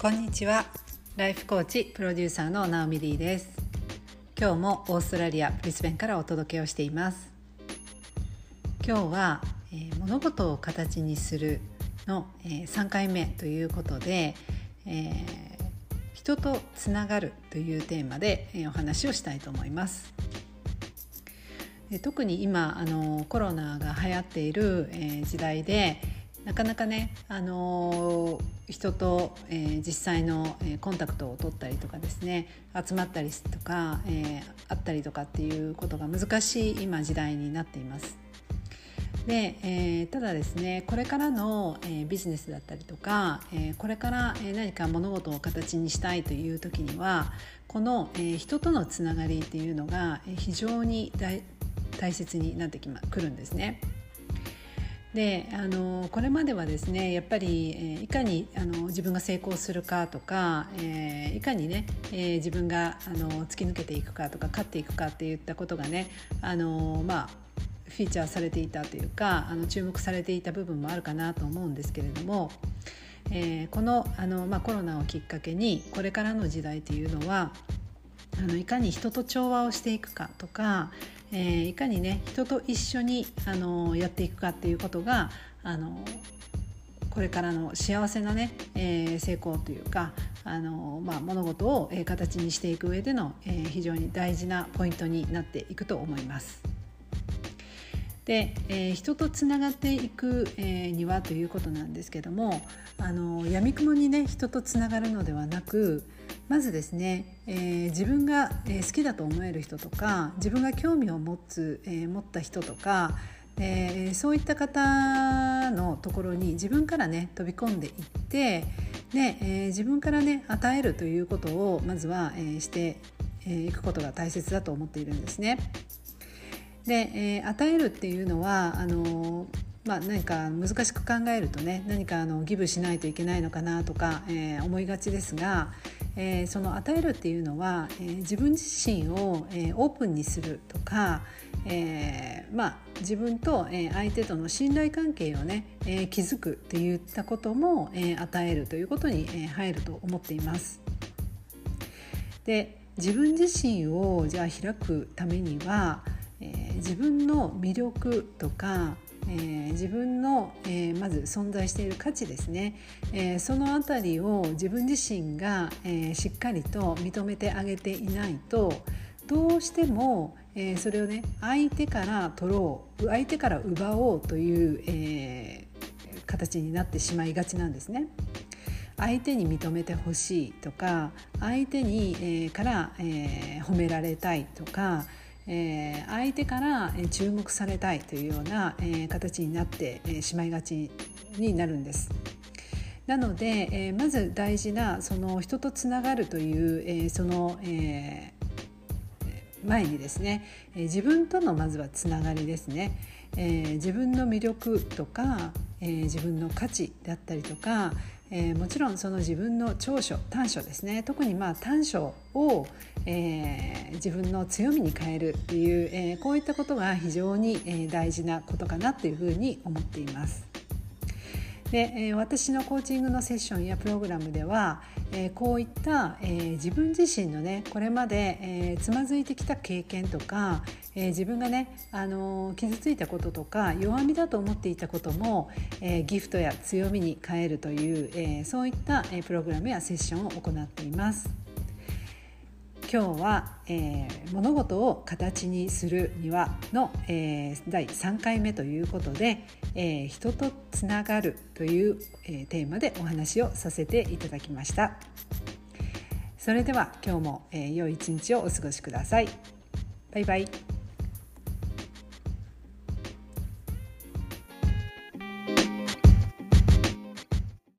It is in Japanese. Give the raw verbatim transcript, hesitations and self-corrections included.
こんにちは。ライフコーチプロデューサーのナオミ D です。今日もオーストラリアブリスベンからお届けをしています。今日は、えー、物事を形にするの、えー、さんかいめということで、えー、人とつながるというテーマで、えー、お話をしたいと思います。で特に今あのコロナが流行っている、えー、時代でなかなかね、あのー、人と、えー、実際の、えー、コンタクトを取ったりとかですね、集まったりとか、えー、会ったりとかっていうことが難しい今時代になっています。で、えー、ただですね、これからの、えー、ビジネスだったりとか、えー、これから、えー、何か物事を形にしたいという時には、この、えー、人とのつながりっていうのが、えー、非常に大、大切になってきま、くるんですね。であのこれまではですね、やっぱり、えー、いかにあの自分が成功するかとか、えー、いかにね、えー、自分があの突き抜けていくかとか勝っていくかっていったことがね、あのまあフィーチャーされていたというか、あの注目されていた部分もあるかなと思うんですけれども、えー、この、あの、まあ、コロナをきっかけにこれからの時代というのは、あのいかに人と調和をしていくかとか、えー、いかにね人と一緒にあのやっていくかっていうことが、あのこれからの幸せなね、えー、成功というか、あの、まあ、物事を、えー、形にしていく上での、えー、非常に大事なポイントになっていくと思います。で、えー、人とつながっていく、えー、にはということなんですけども、あの闇雲にね人とつながるのではなく、まずですね、えー、自分が好きだと思える人とか、自分が興味を持つ、えー、持った人とか、えー、そういった方のところに自分からね飛び込んでいって、で、えー、自分からね与えるということをまずは、えー、していくことが大切だと思っているんですね。で、えー、与えるっていうのはあのーまあ、何か難しく考えるとね、何かあのギブしないといけないのかなとか、えー、思いがちですが、えー、その与えるっていうのは、えー、自分自身を、えー、オープンにするとか、えーまあ、自分と、えー、相手との信頼関係をね、えー、築くっていったことも、えー、与えるということに、えー、入ると思っています。で、自分自身をじゃあ開くためには、えー、自分の魅力とか、えー、自分の、えー、まず存在している価値ですね、えー、そのあたりを自分自身が、えー、しっかりと認めてあげていないと、どうしても、えー、それをね相手から取ろう、相手から奪おうという、えー、形になってしまいがちなんですね。相手に認めてほしいとか、相手に、えー、から、えー、褒められたいとか、えー、相手から注目されたいというような、えー、形になって、えー、しまいがちになるんです。なので、えー、まず大事なその人とつながるという、えー、その、えー、前にですね、えー、自分とのまずはつながりですね、えー、自分の魅力とか、えー、自分の価値だったりとか、えー、もちろんその自分の長所短所ですね、特にまあ短所を、えー、自分の強みに変えるっていう、えー、こういったことが非常に、えー、大事なことかなというふうに思っています。で、えー、私のコーチングのセッションやプログラムでは、えー、こういった、えー、自分自身のねこれまで、えー、つまずいてきた経験とか、えー、自分がね、あのー、傷ついたこととか弱みだと思っていたことも、えー、ギフトや強みに変えるという、えー、そういった、えー、プログラムやセッションを行っています。今日は、えー、物事を形にするにはの、えー、だいさんかいめということで、えー、人とつながるという、えー、テーマでお話をさせていただきました。それでは今日も、えー、良い一日をお過ごしください。バイバイ。